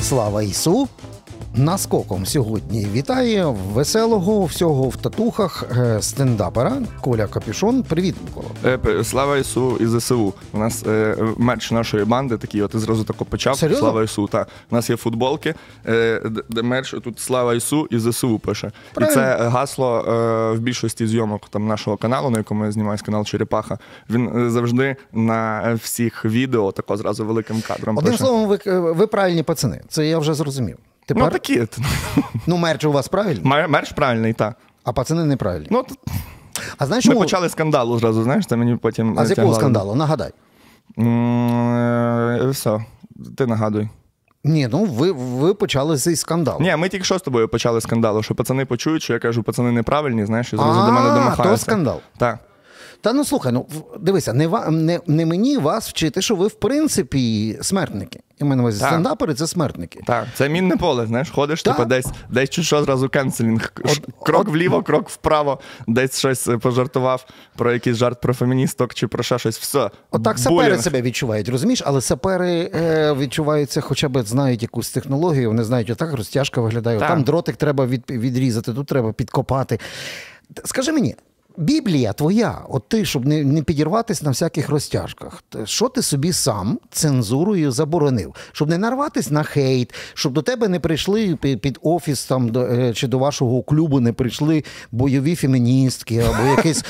Слава Ісу! Наскоком сьогодні вітає веселого, всього в татухах стендапера Коля Капюшон. Привіт, Микола. Слава Ісу і ЗСУ. У нас мерч нашої банди такий, от ти зразу тако почав. Серйозно? Слава Ісу, так. У нас є футболки, де мерч, тут Слава Ісу і ЗСУ пише. Правильно. І це гасло в більшості зйомок там нашого каналу, на якому я знімаюсь, канал Черепаха. Він завжди на всіх відео тако зразу великим кадром пише. Одним словом, ви правильні пацани. Це я вже зрозумів. Тепер? Ну, такі. Ну, мерч у вас правильний? Мерч правильний, так. А пацани неправильні? Ну, а знаєш, ми почали скандалу зразу, знаєш, це мені потім... А з якого скандалу? Нагадай. Все, ти нагадуй. Ні, ну ви почали зі скандалу. Ні, ми тільки що з тобою почали скандалу, що пацани почують, що я кажу, пацани неправильні, знаєш, і зразу до мене домахаються. А, то скандал. Так. Та ну, слухай, ну, дивися, не мені вас вчити, що ви, в принципі, смертники. Я маю на увазі, стендапери – це смертники. Так, це мінне поле, знаєш, ходиш, типу, десь що зразу канцелінг. Крок вліво, крок вправо, десь щось пожартував про якийсь жарт про феміністок чи про ще щось, все. Отак сапери себе відчувають, розумієш? Але сапери відчуваються, хоча б знають якусь технологію, вони знають, отак розтяжка виглядає, там дротик треба відрізати, тут треба підкопати. Скажи мені, Біблія твоя, от ти, щоб не підірватись на всяких розтяжках, що ти собі сам цензурою заборонив? Щоб не нарватись на хейт, щоб до тебе не прийшли під офіс там, чи до вашого клубу не прийшли бойові феміністки або якесь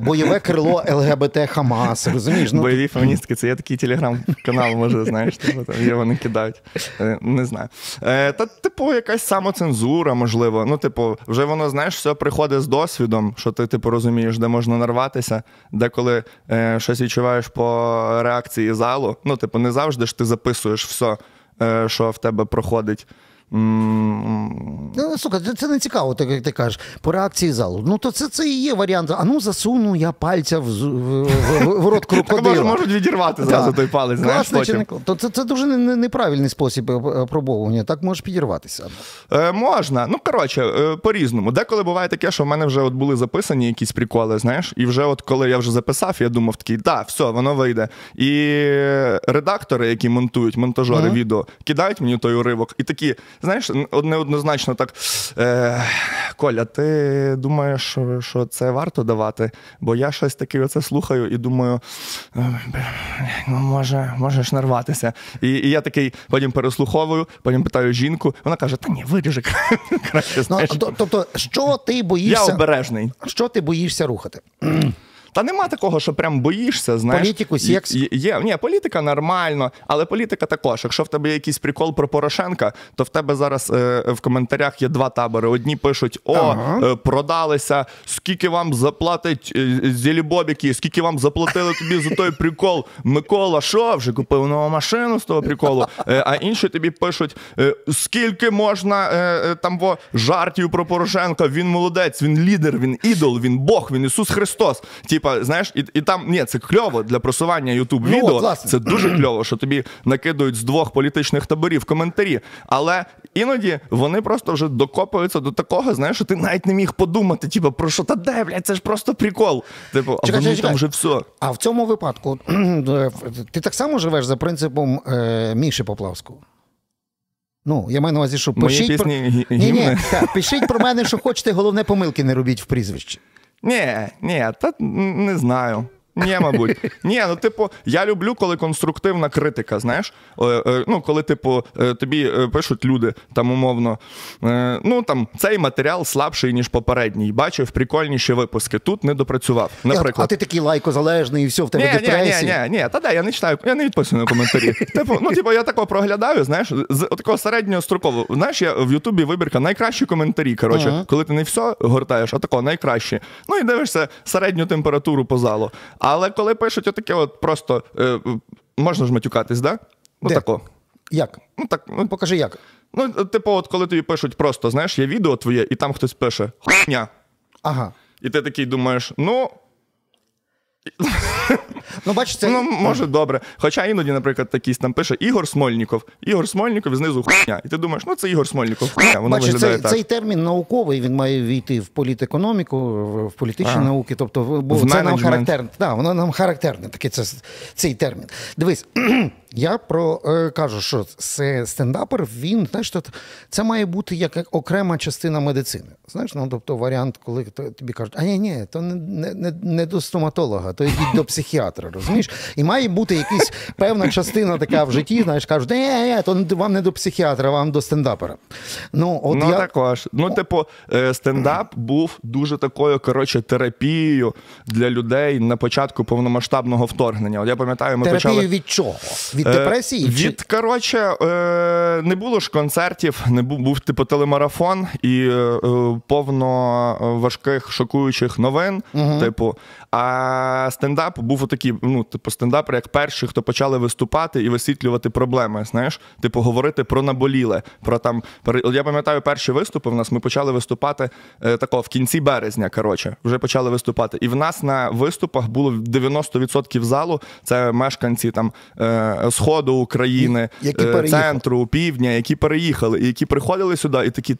бойове крило ЛГБТ Хамас, розумієш? Ну, бойові феміністки, це є такий телеграм-канал, може, знаєш, є, вони кидають, не знаю. Та, типу, якась самоцензура, можливо, ну, типу, вже воно, знаєш, все приходить з досвідом, що ти, типу, розумієш, де можна нарватися, де коли щось відчуваєш по реакції залу. Ну, типу, не завжди ж ти записуєш все, що в тебе проходить. Ну, сука, це не цікаво, так як ти кажеш, по реакції залу. Ну, то це і є варіант. А ну, засуну я пальця в рот крокодила. Так можуть відірвати зразу той палець, знаєш, потім. Це дуже неправильний спосіб пробування. Так можеш підірватися. Можна. Ну, коротше, по-різному. Деколи буває таке, що в мене вже були записані якісь приколи, знаєш, і вже от коли я вже записав, я думав такий, так, все, воно вийде. І редактори, які монтують, монтажери відео, кидають мені той уривок і такі... Знаєш, неоднозначно так, Коля, ти думаєш, що це варто давати? Бо я щось таке оце слухаю і думаю, ну, можеш нарватися. І я такий потім переслуховую, потім питаю жінку, вона каже, та ні, виріжи. Краще, знаєш. Ну, тобто, що ти боїшся? Я обережний. Що ти боїшся рухати? Та нема такого, що прям боїшся, знаєш. Політику, секс? Ні, політика нормально, але політика також. Якщо в тебе є якийсь прикол про Порошенка, то в тебе зараз в коментарях є два табори. Одні пишуть, продалися, скільки вам заплатить зілібобіки, скільки вам заплатили тобі за той прикол, Микола, що, вже купив нову машину з того приколу, а інші тобі пишуть, скільки можна там жартів про Порошенка, він молодець, він лідер, він ідол, він Бог, він Ісус Христос. Типа, знаєш, і там, ні, це кльово для просування YouTube-відео, це дуже кльово, що тобі накидують з двох політичних таборів коментарі, але іноді вони просто вже докопуються до такого, знаєш, що ти навіть не міг подумати, типа, про що, та де, блядь, це ж просто прикол. Типу, а вони там вже все. А в цьому випадку, ти так само живеш за принципом Міші Поплавського? Ну, я маю на увазі, що пишіть про мене, що хочете, головне помилки не робіть в прізвищі. Ні, та не знаю. Ні, мабуть. Ні, ну, типу, я люблю, коли конструктивна критика, знаєш? Ну, коли, типу, тобі пишуть люди, там, умовно, ну, там, цей матеріал слабший, ніж попередній. Бачив прикольніші випуски. Тут не допрацював, наприклад. А ти такий лайкозалежний, і все, в тебе депресія. Ні, та да, я не читаю, я не відписую на коментарі. Типу, ну, типу, я тако проглядаю, знаєш, з такого середньострокового. Знаєш, я в Ютубі вибірка найкращі коментарі, коротше. Коли ти не все гортаєш, а тако, найкращі. Ну, і дивишся середню температуру по залу. Але коли пишуть отаке от просто... можна ж матюкатись, да? Отако. Як? Ну, так, ну, покажи як. Ну, типу, от коли тобі пишуть просто, знаєш, є відео твоє, і там хтось пише «хуйня». Ага. І ти такий думаєш, ну... Ну, бачите, ну, може, добре. Хоча іноді, наприклад, якийсь там пише Ігор Смольніков, і знизу хуйня. І ти думаєш, ну це Ігор Смольніков, хуйня, воно виглядає так. Цей термін науковий, він має війти в політекономіку, в політичні науки, тобто в це нам характерне. Да, воно нам характерне, такий цей термін. Дивись, я кажу, що стендапер, він, знаєш, це має бути як окрема частина медицини. Знаєш, ну, тобто варіант, коли тобі кажуть, а ні, то не до стоматолога, то йдіть до психіатра, розумієш? І має бути якась певна частина така в житті, знаєш, кажуть, ні, то вам не до психіатра, вам до стендапера. Ну, також. Ну, типу, стендап був дуже такою, терапією для людей на початку повномасштабного вторгнення. От я пам'ятаю, ми терапію почали... від чого? Від депресії? Від, не було ж концертів, не був, телемарафон і повно важких, шокуючих новин, А стендап був отакий, стендапер, як перші, хто почали виступати і висвітлювати проблеми, знаєш? Говорити про наболіле, про там... Я пам'ятаю, перші виступи в нас, ми почали виступати в кінці березня, вже почали виступати. І в нас на виступах було 90% залу, це мешканці там Сходу України, центру, півдня, які переїхали, і які приходили сюди і такі,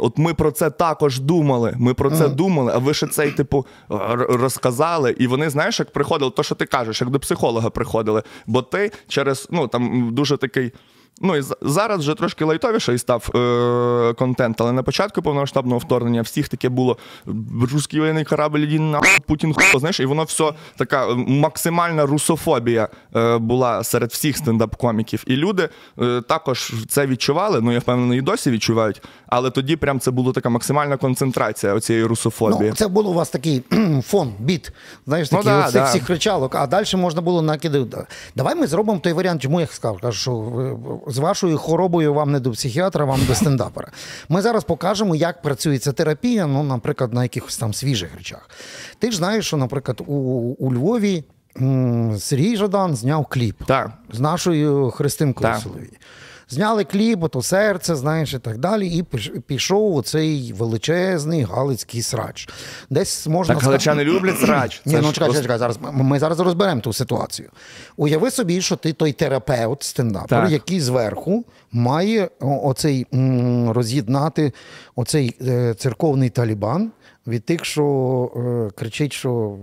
от ми про це також думали, а ви ще цей, розказали, і вони, знаєш, як приходили, то, що ти кажеш, як до психолога приходили, бо ти через, дуже такий... Ну, і зараз вже трошки лайтовіший став контент, але на початку повномасштабного вторгнення всіх таке було «Русський воєнний корабль, іди нахуй, Путін, хто», знаєш, і воно все, така максимальна русофобія була серед всіх стендап-коміків. І люди також це відчували, я впевнений, і досі відчувають, але тоді прям це була така максимальна концентрація оцієї русофобії. Ну, це було у вас такий фон, біт, знаєш, такий, оцих всіх кричалок, а далі можна було накиди. Давай ми зробимо той варіант, чому я сказав, що... З вашою хворобою вам не до психіатра, вам до стендапера. Ми зараз покажемо, як працює ця терапія, наприклад, на якихось там свіжих речах. Ти ж знаєш, що, наприклад, у Львові Сергій Жадан зняв кліп з нашою Христинкою Соловій. Зняли кліп, ото серце, знаєш, і так далі, і пішов оцей величезний галицький срач. Десь можна... Так галичани люблять срач. Ні, чекай, ми зараз розберемо ту ситуацію. Уяви собі, що ти той терапевт, стендапер, який зверху має оцей роз'єднати оцей церковний талібан від тих, що кричить, що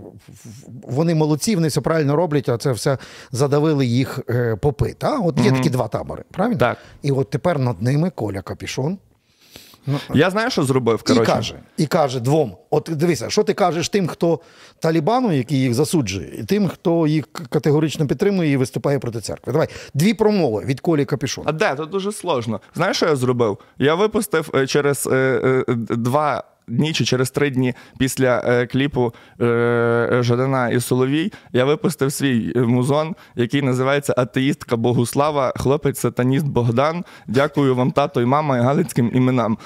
вони молодці, вони все правильно роблять, а це все задавили їх попи. От є такі два табори, правильно? Так. І от тепер над ними Коля Капішон. Я знаю, що зробив, І каже двом. От дивися, що ти кажеш тим, хто Талібану, який їх засуджує, і тим, хто їх категорично підтримує і виступає проти церкви. Давай, дві промови від Колі Капішона. А де? Це дуже сложно. Знаєш, що я зробив? Я випустив через 2 дні чи через 3 дні після кліпу Жадана і Соловій я випустив свій музон, який називається «Атеїстка Богуслава, хлопець-сатаніст Богдан, дякую вам, тато і мама, і галицьким іменам».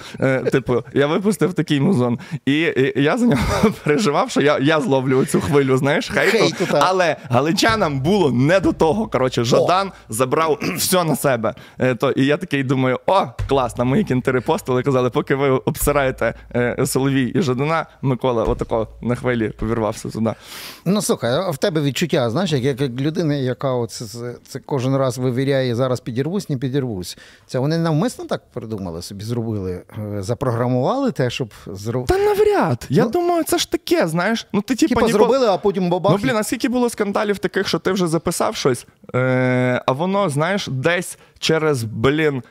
Я випустив такий музон. І я за нього переживав, що я зловлю цю хвилю, знаєш, хейту. Але галичанам було не до того. Жадан забрав все на себе. І я такий думаю, класно, мої кінтери постили, казали, поки ви обсираєте Соловій і Жадана, Микола отако на хвилі повірвався туди. Ну, слухай, в тебе відчуття, знаєш, як людина, яка це кожен раз вивіряє, зараз підірвусь, не підірвусь. Це вони навмисно так придумали, собі зробили, запрограмували те, щоб... Та навряд. Я думаю, це ж таке, знаєш. Типа зробили, а потім бабах. Ну, блін, а скільки було скандалів таких, що ти вже записав щось, а воно, знаєш, десь через, 2-3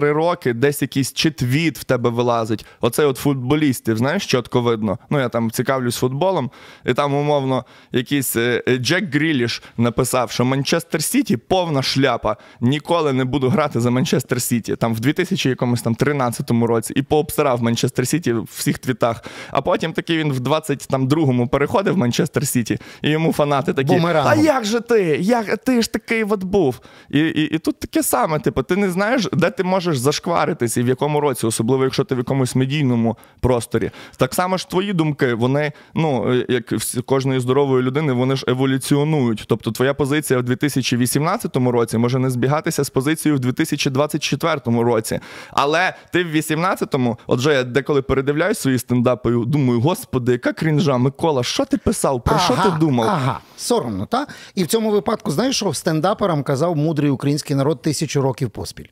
роки десь якийсь твіт в тебе вилазить. Оцей от футболістів, знаєш, чітко видно. Я там цікавлюсь футболом, і там, умовно, якийсь Джек Гріліш написав, що Манчестер Сіті повна шляпа, ніколи не буду грати за Манчестер Сіті. Там в 2013 році і пообсирав Манчестер Сіті в всіх твітах. А потім таки він в 22-му переходив в Манчестер Сіті, і йому фанати такі, а як же ти? Ти ж такий от був. І тут таке саме, ти не знаєш, де ти можеш зашкваритись і в якому році, особливо якщо ти в якомусь медійному просторі. Так само ж твої думки, вони, ну, як кожної здорової людини, вони ж еволюціонують. Тобто твоя позиція в 2018 році може не збігатися з позицією в 2024 році. Але ти в 18-му, отже, я деколи передивляю свої стендапи, думаю, господи, яка крінжа, Микола, що ти писав, про що ти думав? Ага, соромно, та? І в цьому випадку, знаєш, що стендаперам казав мудрий український народ 1000 років поспіль?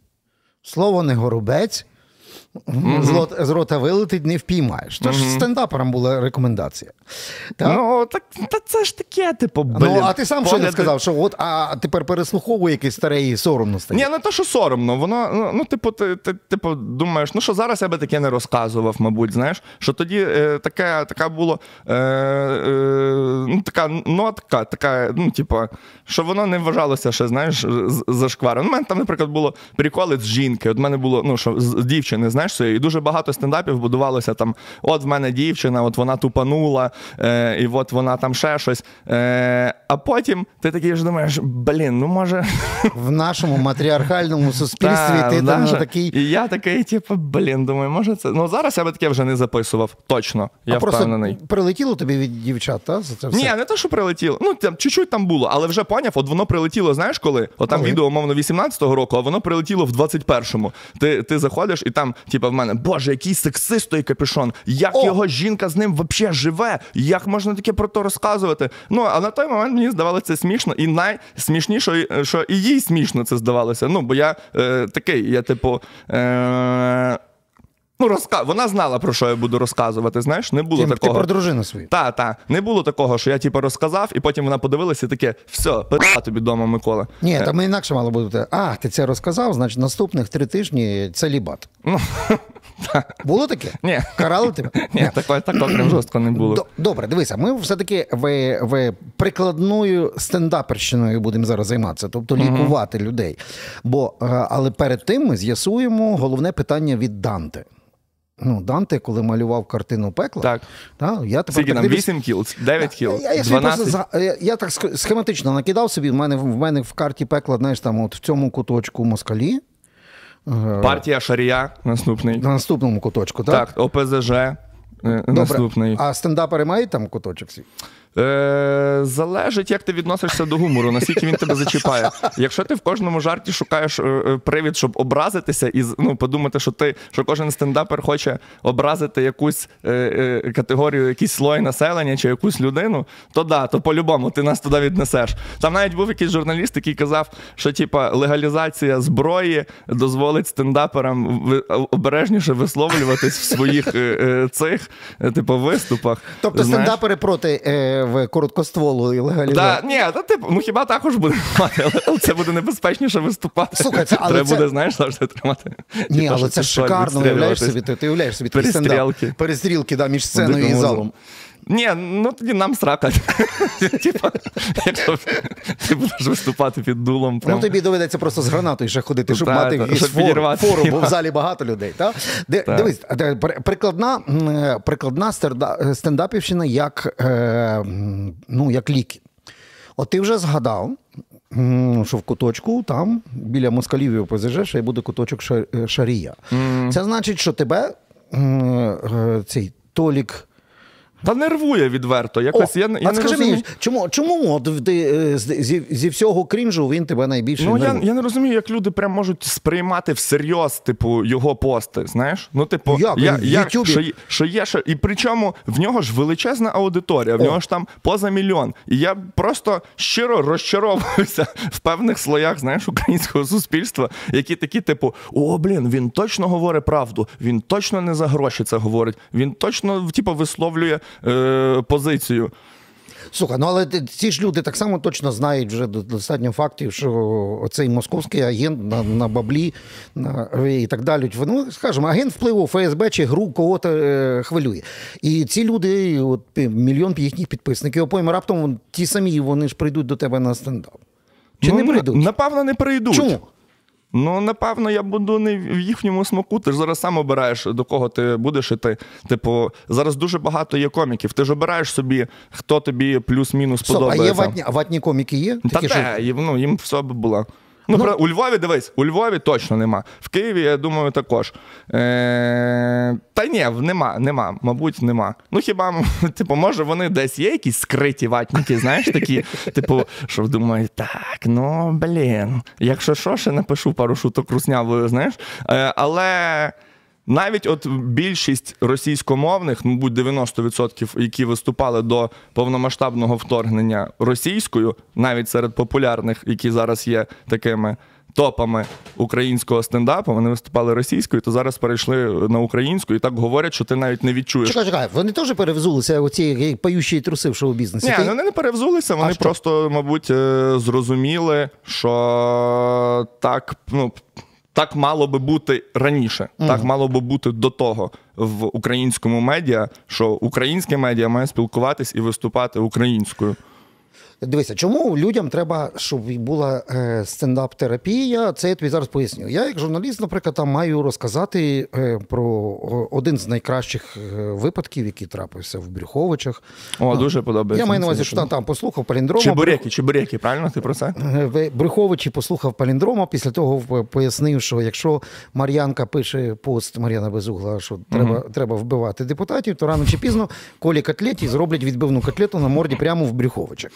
Слово не горобець, з рота вилетить, не впіймаєш. Тож стендаперам була рекомендація. Та? Ну, так це ж таке, типу, блін. Ну, а ти сам що не сказав, що от, а тепер переслуховує якесь старе і соромно стає? Ні, не то, що соромно, воно, ну, типу, ти думаєш, ну, що зараз я би таке не розказував, мабуть, знаєш, що тоді така було, ну, така нотка, така, ну, типу, що воно не вважалося ще, знаєш, зашкваром. У мене там, наприклад, було приколи з жінки, от в мене було, ну, що з дівчини, знаєш, і дуже багато стендапів будувалося там, от в мене дівчина, от вона тупанула, і от вона там ще щось. А потім ти такий вже думаєш, блін, ну може... В нашому матріархальному суспільстві ти там такий... І я такий, типу, блін, думаю, може це... Ну зараз я би таке вже не записував, точно, я впевнений. А просто прилетіло тобі від дівчат, так? Ні, не те, що прилетіло, ну там чуть-чуть там було, але вже поняв, от воно прилетіло, знаєш коли? От там відео, умовно, 18-го року, а воно прилетіло в 21-му. Ти заходиш і там... Типа в мене, боже, який сексист той Капюшон, як його жінка з ним взагалі живе, як можна таке про то розказувати? Ну, а на той момент мені здавалося це смішно, і найсмішніше, що і їй смішно це здавалося. Ну, бо я такий, я типу... Ну, вона знала, про що я буду розказувати, знаєш, не було такого... Ти про дружину свою. Так, не було такого, що я, типу, розказав, і потім вона подивилася і таке, все, пи***а тобі дома, Микола. Ні, там інакше мало бути, а, ти це розказав, значить, наступних 3 тижні целібат. Ну, так. Було таке? Ні. Карали тебе? Ні, такого прям жорстко не було. Добре, дивися, ми все-таки прикладною стендаперщиною будемо зараз займатися, тобто лікувати людей. Але перед тим ми з'ясуємо головне питання від Данте. Ну, Данте, коли малював картину пекла... Так. Скільки там? 8 кіл? 9 кіл? 12? Я так схематично накидав собі. В мене в карті пекла, знаєш, там от в цьому куточку москалі. Партія Шарія наступний. На наступному куточку, так? Так, ОПЗЖ наступний. Добре, а стендапери мають там куточок свій? Залежить, як ти відносишся до гумору, наскільки він тебе зачіпає. Якщо ти в кожному жарті шукаєш привід, щоб образитися і, ну, подумати, що кожен стендапер хоче образити якусь категорію, якийсь слой населення чи якусь людину, то да, то по-любому ти нас туди віднесеш. Там навіть був якийсь журналіст, який казав, що типа легалізація зброї дозволить стендаперам обережніше висловлюватись в своїх цих типу виступах. Тобто стендапери проти в короткостволу і легалізацію. Да, ні, ну хіба також буде мати, але це буде небезпечніше виступати. Слухай, треба буде, знаєш, завжди тримати. Ні, але це шикарно, ти уявляєш собі такий стендап. Перестрілки між сценою і залом. Ні, ну тоді нам срака. Типа, якщо ти будеш виступати під дулом. Ну тобі доведеться просто з гранатою ще ходити, щоб мати фору, бо в залі багато людей. Дивись, прикладна стендапівщина як ліки. От ти вже згадав, що в куточку там, біля москалів і ОПЗЖ, ще й буде куточок Шарія. Це значить, що тебе цей Толік... Та нервує відверто. А скажи мені, чому зі всього крінжу він тебе найбільше нервує? Ну, я не розумію, як люди прям можуть сприймати всерйоз, типу, його пости, знаєш? Ну, типу, що є, і причому в нього ж величезна аудиторія, в нього ж там поза мільйон. І я просто щиро розчаровуюся в певних слоях, знаєш, українського суспільства, які такі, типу, о, блін, він точно говорить правду, він точно не за гроші це говорить, він точно, типу, висловлює позицію. Слухай, ну але ці ж люди так само точно знають вже достатньо фактів, що оцей московський агент на баблі і так далі. Ну, скажімо, агент впливу ФСБ чи ГРУ кого-то хвилює. І ці люди, от, мільйон їхніх підписників, опоймо, раптом ті самі, вони ж прийдуть до тебе на стендап. Чи не прийдуть? Напевно, не прийдуть. Чому? Ну, напевно, я буду не в їхньому смаку. Ти ж зараз сам обираєш, до кого ти будеш іти. Типу, зараз дуже багато є коміків. Ти ж обираєш собі, хто тобі плюс-мінус подобається. А є ватні коміки? Є? Та те, їм все би було. Ну, про, у Львові, дивись, у Львові точно нема. В Києві, я думаю, також. Та ні, нема, мабуть, нема. Ну, хіба, типу, може, вони десь є якісь скриті ватники, знаєш, такі, типу, що думають, так, ну, блін, якщо що, ще напишу пару шуток руснявою, знаєш. Але... Навіть от більшість російськомовних, мабуть, 90%, які виступали до повномасштабного вторгнення російською, навіть серед популярних, які зараз є такими топами українського стендапу, вони виступали російською, то зараз перейшли на українську і так говорять, що ти навіть не відчуєш. Чекай, вони теж перевзулися, оці паючі труси в шоу-бізнесі? Ні, вони не перевзулися, вони просто, мабуть, зрозуміли, що так, ну... Так мало би бути раніше, так мало би бути до того в українському медіа, що українське медіа має спілкуватись і виступати українською. Дивися, чому людям треба, щоб була стендап-терапія, це я тобі зараз поясню. Я як журналіст, наприклад, там маю розказати про один з найкращих випадків, який трапився в Брюховичах. О, дуже подобається. Я маю на увазі, що там послухав Паліндрома. Чебуреки, правильно ти про це? Брюховичі послухав Паліндрома, після того пояснив, що якщо Мар'янка пише пост, Мар'яна Безугла, що треба вбивати депутатів, то рано чи пізно Колі Котлеті зроблять відбивну котлету на морді прямо в Брюховичах.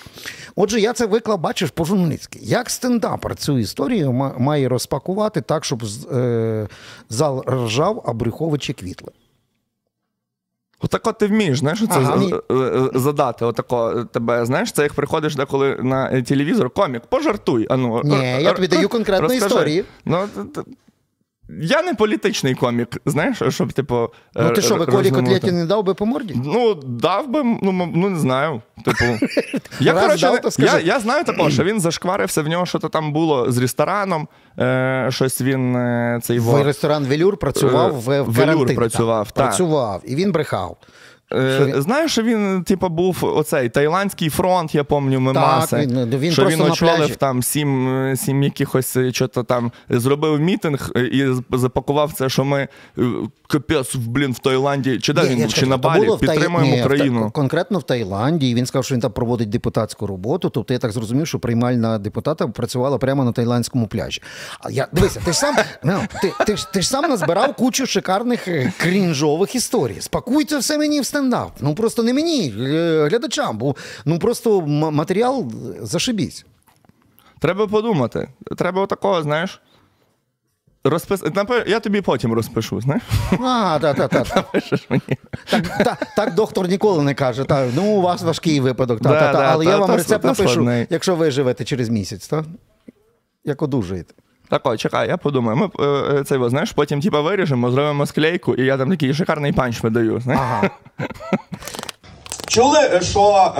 Отже, я це виклав, бачиш, по-журналістськи. Як стендапер цю історію має розпакувати так, щоб зал ржав, а Брюховичі квітли? Отако ти вмієш, знаєш, задати, отако тебе, знаєш, це як приходиш деколи на телевізор, комік, пожартуй. Ану, ні, я тобі даю конкретну історію. Ну, я не політичний комік, знаєш, щоб, типу... Ну ти що, ви Колі Котлеті не дав би по морді? Ну, дав би, ну не знаю. Типу, я знаю також, що він зашкварився, в нього щось там було з рестораном, щось він... В ресторан «Велюр» працював в карантин. Працював, і він брехав. Знаєш, що він, типу, був оцей Таїландський фронт, я пам'ятаю, Мемаси, що він очолив там 7 якихось, що-то там, зробив мітинг і запакував це, що ми, капець, блін, в Таїланді, чи де він був, чи на Балі, підтримуємо Україну. Конкретно в Таїланді, і він сказав, що він там проводить депутатську роботу, тобто я так зрозумів, що приймальна депутата працювала прямо на таїландському пляжі. Дивися, ти ж сам назбирав кучу шикарних крінжових історій. Спакуй це все мені в стендапі. Ну просто не мені, глядачам, бо ну просто матеріал зашибісь. Треба подумати. Треба отакого, знаєш, я тобі потім розпишу, знаєш? А, так доктор ніколи не каже, ну у вас важкий випадок, але я вам рецепт напишу, якщо ви живете через місяць, як одужаєте. Так, о, чекай, я подумаю, ми це, знаєш, потім типа виріжемо, зробимо склейку, і я там такий шикарний панч видаю. Ага. Чули, що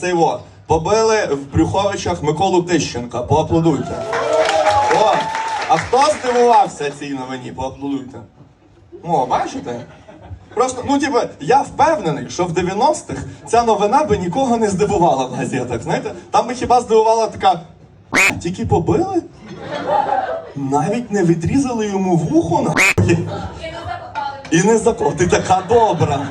це його побили в Брюховичах Миколу Тищенка? Поаплодуйте. О, а хто здивувався цій новині? Поаплодуйте. О, бачите? Просто, ну, типу, я впевнений, що в 90-х ця новина би нікого не здивувала в газетах, знаєте? Там би хіба здивувала така... Тільки побили? Навіть не відрізали йому вухо, нахуй. І не закопали. Ти така добра.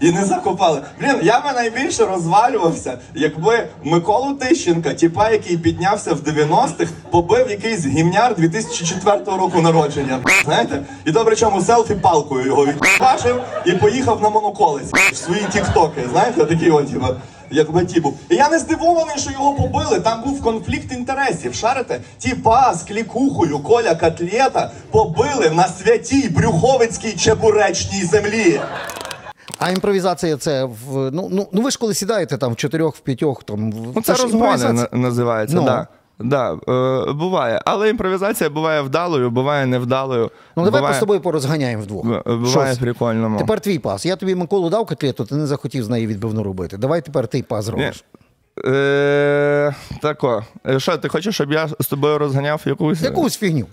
І не закопали. Блін, я би найбільше розвалювався, якби Миколу Тищенка, тіпа, який піднявся в 90-х, побив якийсь гімняр 2004 року народження. Знаєте? І добре, чому селфі палкою його відпашив і поїхав на моноколець в свої тік-токи. Знаєте, такі от його. Якби ті був. І я не здивований, що його побили, там був конфлікт інтересів, шарите? Тіпа з клікухою Коля Котлета побили на святій брюховицькій чебуречній землі. А імпровізація це, ну ви ж коли сідаєте там в 4-5, там... Ну це розгони називається, так. Так, буває. Але імпровізація буває вдалою, буває невдалою. Ну давай ми з тобою порозганяємо вдвох. Буває прикольно. Тепер твій пас. Я тобі Миколу дав котлету, ти не захотів з неї відбивну робити. Давай тепер ти пас робиш. Тако. Що, ти хочеш, щоб я з тобою розганяв якусь... Якусь фігню.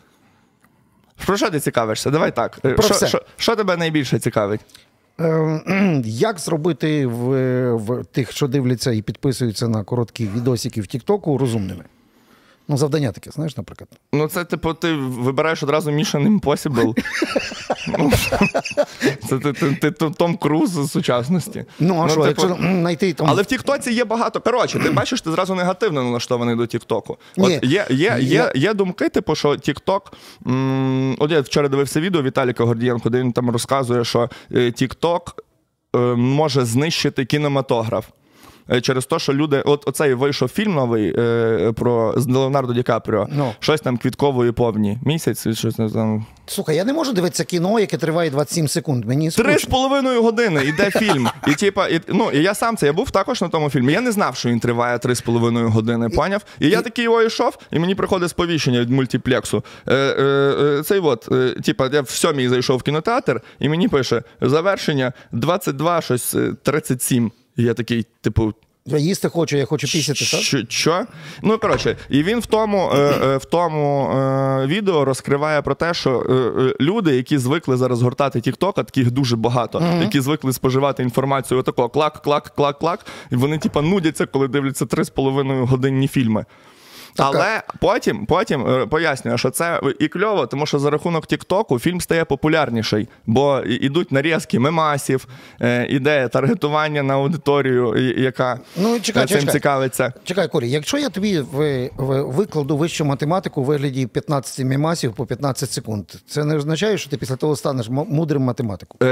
Про що ти цікавишся? Давай так. Про все. Що тебе найбільше цікавить? Як зробити в тих, що дивляться і підписуються на короткі відосики в тік-току, розумними? Ну, завдання таке, знаєш, наприклад. Ну, це, типу, ти вибираєш одразу Mission Impossible. Це ти Том Круз з сучасності. Ну, а що, якщо знайти Том... Але в Тік-Тоці є багато. Коротше, ти бачиш, ти зразу негативно налаштований до Тік-Току. Є думки, типу, що Тік-Ток... От я вчора дивився відео Віталіка Гордієнко, де він там розказує, що Тік-Ток може знищити кінематограф. Через те, що люди... От оцей вийшов фільм новий про Леонардо Ді Капріо. No. Щось там квіткової повні. Місяць, щось там... Слухай, я не можу дивитися кіно, яке триває 27 секунд. Мені скучно. 3,5 години йде фільм. І типа, ну, і я сам це, я був також на тому фільмі. Я не знав, що він триває 3,5 години, поняв? І я такий його йшов, і мені приходить сповіщення від мультиплексу. Цей от, типа, я в 7-й зайшов в кінотеатр, і мені пише, завершення 22, щось 37. І я такий, типу... Я їсти хочу, я хочу пісяти, так? Що? Ну, коротше, і він в тому відео розкриває про те, що люди, які звикли зараз гортати TikTok, а таких дуже багато, які звикли споживати інформацію отако, клак-клак-клак-клак, і вони, типу, нудяться, коли дивляться 3,5-годинні фільми. Так. Але потім пояснюю, що це і кльово, тому що за рахунок Тік-Току фільм стає популярніший, бо йдуть нарізки мемасів, іде таргетування на аудиторію, яка цим цікавиться. Чекай, Корі, якщо я тобі викладу вищу математику у вигляді 15 мемасів по 15 секунд, це не означає, що ти після того станеш мудрим математиком?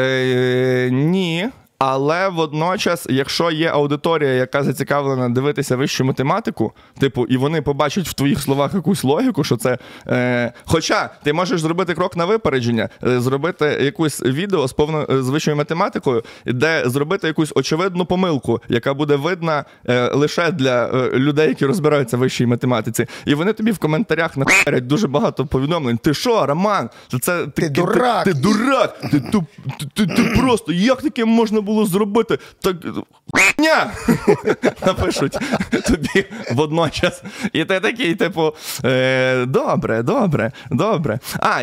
Ні. Але водночас, якщо є аудиторія, яка зацікавлена дивитися вищу математику, типу, і вони побачать в твоїх словах якусь логіку, що це... Хоча ти можеш зробити крок на випередження, зробити якусь відео з вищою математикою, де зробити якусь очевидну помилку, яка буде видна лише для людей, які розбираються в вищій математиці. І вони тобі в коментарях напарять дуже багато повідомлень. Ти що, Роман? Це, ти дурак! Ти дурак! Ти просто... Як таке можна було зробити, так х**ня напишуть тобі водночас. І ти такий, типу, добре. А,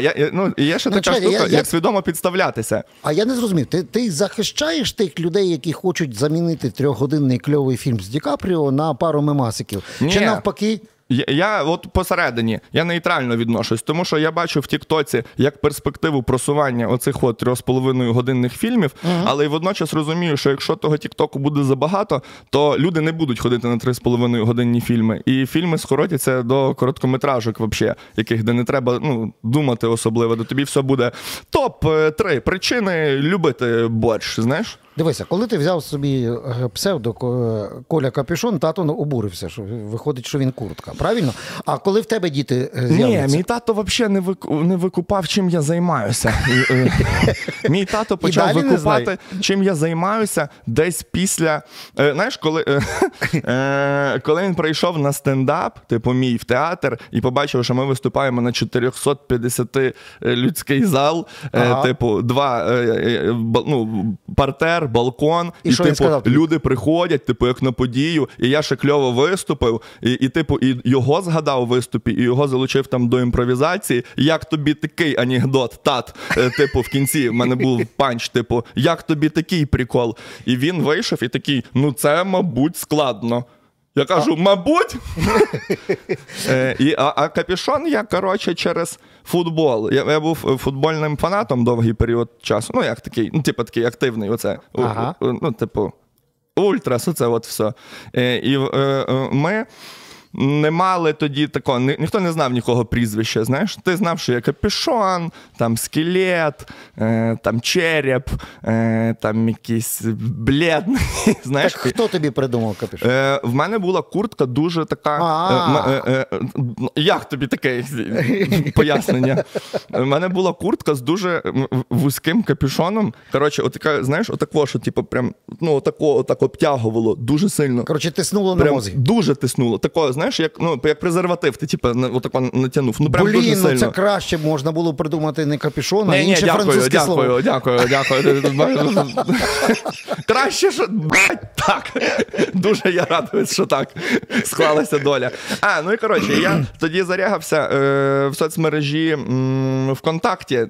є ще така штука, як свідомо підставлятися. А я не зрозумів, ти захищаєш тих людей, які хочуть замінити 3-годинний кльовий фільм з Ді Капріо на пару мемасиків? Чи навпаки... Я от посередині, я нейтрально відношусь, тому що я бачу в Тік-Тоці як перспективу просування оцих от 3,5-годинних фільмів, але й водночас розумію, що якщо того Тік-Току буде забагато, то люди не будуть ходити на 3,5-годинні фільми. І фільми скоротяться до короткометражок взагалі, яких де не треба думати особливо, де тобі все буде топ-3 причини любити борщ, знаєш? Дивися, коли ти взяв собі псевдо Коля Капюшон, тато обурився, що виходить, що він куртка, правильно? А коли в тебе діти з'являться? Ні, мій тато взагалі не викупав, чим я займаюся. Мій тато почав викупати, чим я займаюся десь після... Знаєш, коли він прийшов на стендап, типу мій, в театр, і побачив, що ми виступаємо на 450-людський зал, типу, 2 партер, балкон, і типу, люди приходять, типу, як на подію, і я ще кльово виступив, типу, і його згадав у виступі, і його залучив там до імпровізації. Як тобі такий анекдот, тат? Типу, в кінці в мене був панч, типу, як тобі такий прикол? І він вийшов і такий, ну це, мабуть, складно. Я кажу, мабуть? А Капюшон я, коротше, через футбол. Я був футбольним фанатом довгий період часу. Ну, як такий, ну, типу, такий активний оце. Ну, типу, ультрас, оце от все. І ми не мали тоді такого, ніхто не знав нікого прізвища, знаєш. Ти знав, що є Капюшон, там скелет, там череп, там якийсь бледний, знаєш. Так хто тобі придумав Капюшон? В мене була куртка дуже така, як тобі таке пояснення? В мене була куртка з дуже вузьким капюшоном, коротше, отака, знаєш, отако, що типу прям, ну отако обтягувало дуже сильно. Коротше, тиснуло на мозі. Дуже тиснуло, тако, знаєш, як презерватив, ти типу отако натягнув. Ну, прям дуже сильно. Блін, це краще можна було придумати не капюшон, а інше французьке слово. Дякую. Краще, що... Так. Дуже я радуюсь, що так склалася доля. А, ну і коротше, я тоді зарягався в соцмережі ВКонтакті,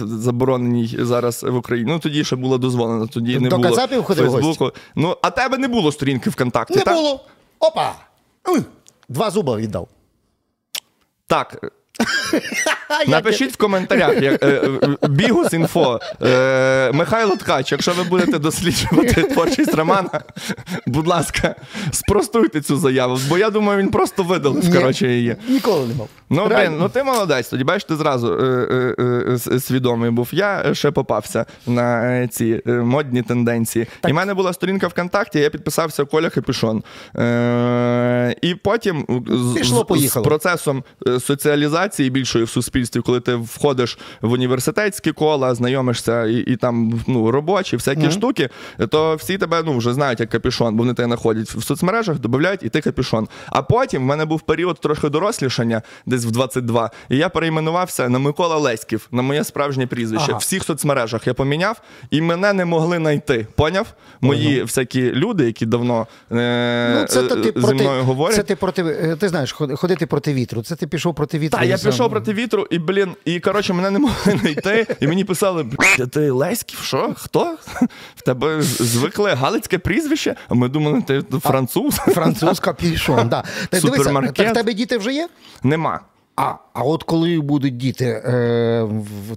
забороненій зараз в Україні. Ну, тоді ще було дозволено, тоді не було. До Кацапів ходив гості? Ну, а тебе не було сторінки ВКонтакті, так? Не було. Опа! Два зуба віддав. Так. Напишіть в коментарях, Bihus.info, Михайло Ткач, якщо ви будете досліджувати творчість Романа, будь ласка, спростуйте цю заяву, бо я думаю, він просто видалив, коротше, її. Ніколи не мав. Ну, блін, ну ти молодець тоді, бачиш, ти зразу свідомий був. Я ще попався на ці модні тенденції. Так. І в мене була сторінка ВКонтакті, я підписався Коля Хепішон. І потім з процесом соціалізації і більшою в суспільстві, коли ти входиш в університетські кола, знайомишся і там, ну, робочі, всякі штуки, то всі тебе, ну, вже знають як Капюшон, бо вони тебе знаходять в соцмережах, додають, і ти Капюшон. А потім в мене був період трохи дорослішання, десь в 22, і я перейменувався на Микола Леськів, на моє справжнє прізвище. Ага. В всіх соцмережах я поміняв, і мене не могли знайти, поняв? Мої всякі люди, які давно зі мною говорять. Це ти проти, ти знаєш, ходити проти вітру, це ти пішов проти вітру. Я пішов проти вітру, і, блін, і, коротше, мене не могли знайти, і мені писали: ти Леськів, що? Хто? В тебе звикле галицьке прізвище, а ми думали, ти француз. Француз Капюшон, так. Супермаркет. Так в тебе діти вже є? Нема. А от коли будуть діти,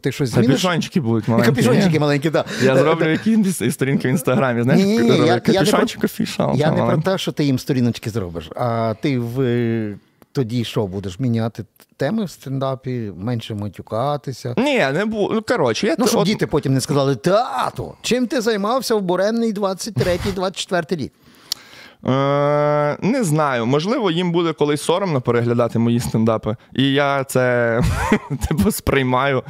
ти щось зміниш? Капюшончики будуть маленькі. Капюшончики маленькі, так. Я зроблю якісь сторінки в Інстаграмі, знаєш, капюшончик офішал. Я не про те, що ти їм сторіночки зробиш, а ти тоді що, будеш міняти теми в стендапі, менше матюкатися? Ні, не буду. Ну, коротше, я... Ну, щоб діти потім не сказали: тату, чим ти займався в буремний 23-24 рік? Не знаю. Можливо, їм буде колись соромно переглядати мої стендапи. І я це, типу, сприймаю.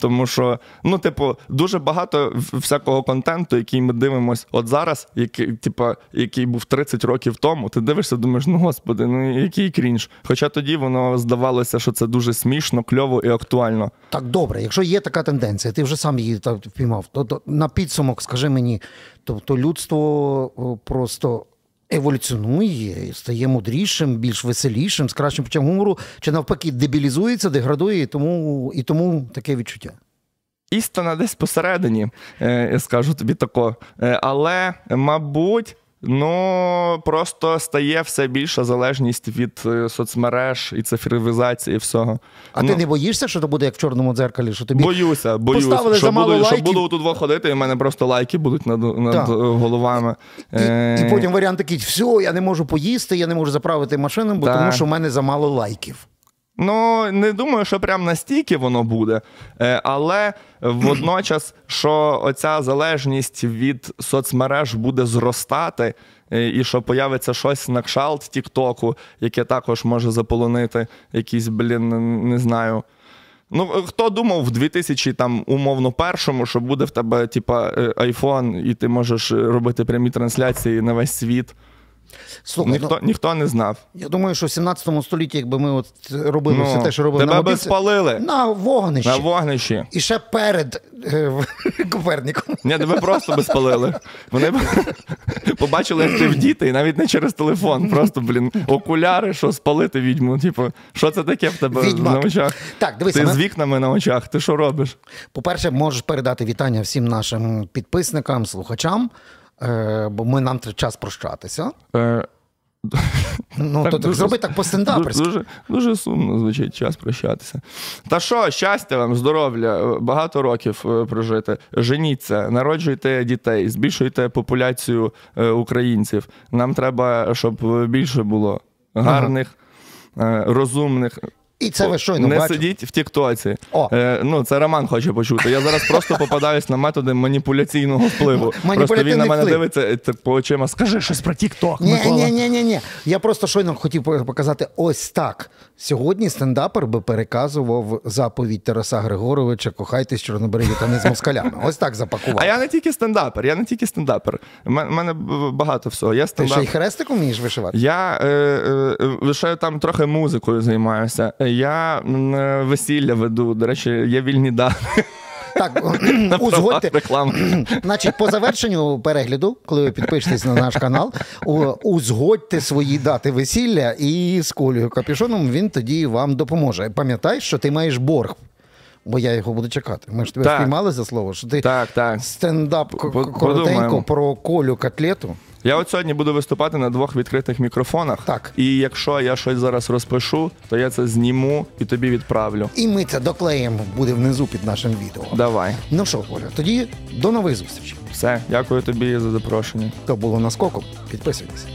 Тому що, ну, типу, дуже багато всякого контенту, який ми дивимося от зараз, який був 30 років тому, ти дивишся, думаєш: ну, господи, ну, який крінж. Хоча тоді воно здавалося, що це дуже смішно, кльово і актуально. Так, добре, якщо є така тенденція, ти вже сам її так впіймав, то на підсумок скажи мені, тобто людство просто... еволюціонує, стає мудрішим, більш веселішим, з кращим почуттям гумору, чи навпаки дебілізується, деградує, і тому таке відчуття? Істина десь посередині, я скажу тобі тако. Але, мабуть, ну, просто стає все більша залежність від соцмереж і цифровізації всього. А ти не боїшся, що то буде як в «Чорному дзеркалі», що тобі боюся, поставили замало лайків? Що буду тут ходити, і в мене просто лайки будуть над головами. І потім варіант такий: все, я не можу поїсти, я не можу заправити машину, бо тому що в мене замало лайків. Ну, не думаю, що прям настільки воно буде, але водночас, що оця залежність від соцмереж буде зростати, і що появиться щось на кшалт Тік-Току, яке також може заполонити якісь, блін, не знаю... Ну, хто думав в 2000, там, умовно, першому, що буде в тебе, типа, айфон, і ти можеш робити прямі трансляції на весь світ? Слухай, ніхто не знав. Я думаю, що в 17 столітті, якби ми от робили все те, що робили на мобільці... Тебе би спалили. На вогнищі. На вогнищі. І ще перед Коперником. Ні, тебе просто би спалили. Вони б побачили, як ти в діти, і навіть не через телефон. Просто, блін, окуляри, що спалити відьму. Типу, що це таке в тебе на очах? Так, дивися. Ти з вікнами на очах, ти що робиш? По-перше, можеш передати вітання всім нашим підписникам, слухачам. Бо нам час прощатися. Ну, так, зроби так по-стендаперськи. Дуже сумно звучить час прощатися. Та що, щастя вам, здоров'я, багато років прожити. Женіться, народжуйте дітей, збільшуйте популяцію українців. Нам треба, щоб більше було гарних, розумних. І це ви щойно бачите. Не сидіть в тік-тоці. Ну, це Роман хоче почути. Я зараз просто попадаюсь на методи маніпуляційного впливу. Просто він на мене дивиться по очима: скажи щось про тік-ток, Микола. Ні. Я просто щойно хотів показати ось так. Сьогодні стендапер би переказував заповідь Тараса Григоровича: кохайтесь, чорнобриві, та не з москалями. Ось так запакував. А я не тільки стендапер, У мене багато всього. Я стендапер. Ти ще й хрестиком вмієш вишивати? Я лише там трохи музикою займаюся. Я весілля веду, до речі, я вільні дати. Так, узгодьте. Значить, по завершенню перегляду, коли ви підпишетесь на наш канал, узгодьте свої дати весілля, і з Колею Капюшоном він тоді вам допоможе. Пам'ятай, що ти маєш борг. Бо я його буду чекати. Ми ж тебе спіймали за слово, що ти стендап коротенько про Колю Котлету. Я от сьогодні буду виступати на двох відкритих мікрофонах. Так. І якщо я щось зараз розпишу, то я це зніму і тобі відправлю. І ми це доклеїмо, буде внизу під нашим відео. Давай. Ну що, Коля, тоді до нових зустрічей. Все, дякую тобі за запрошення. То було «Наскоком». Підписуйтесь.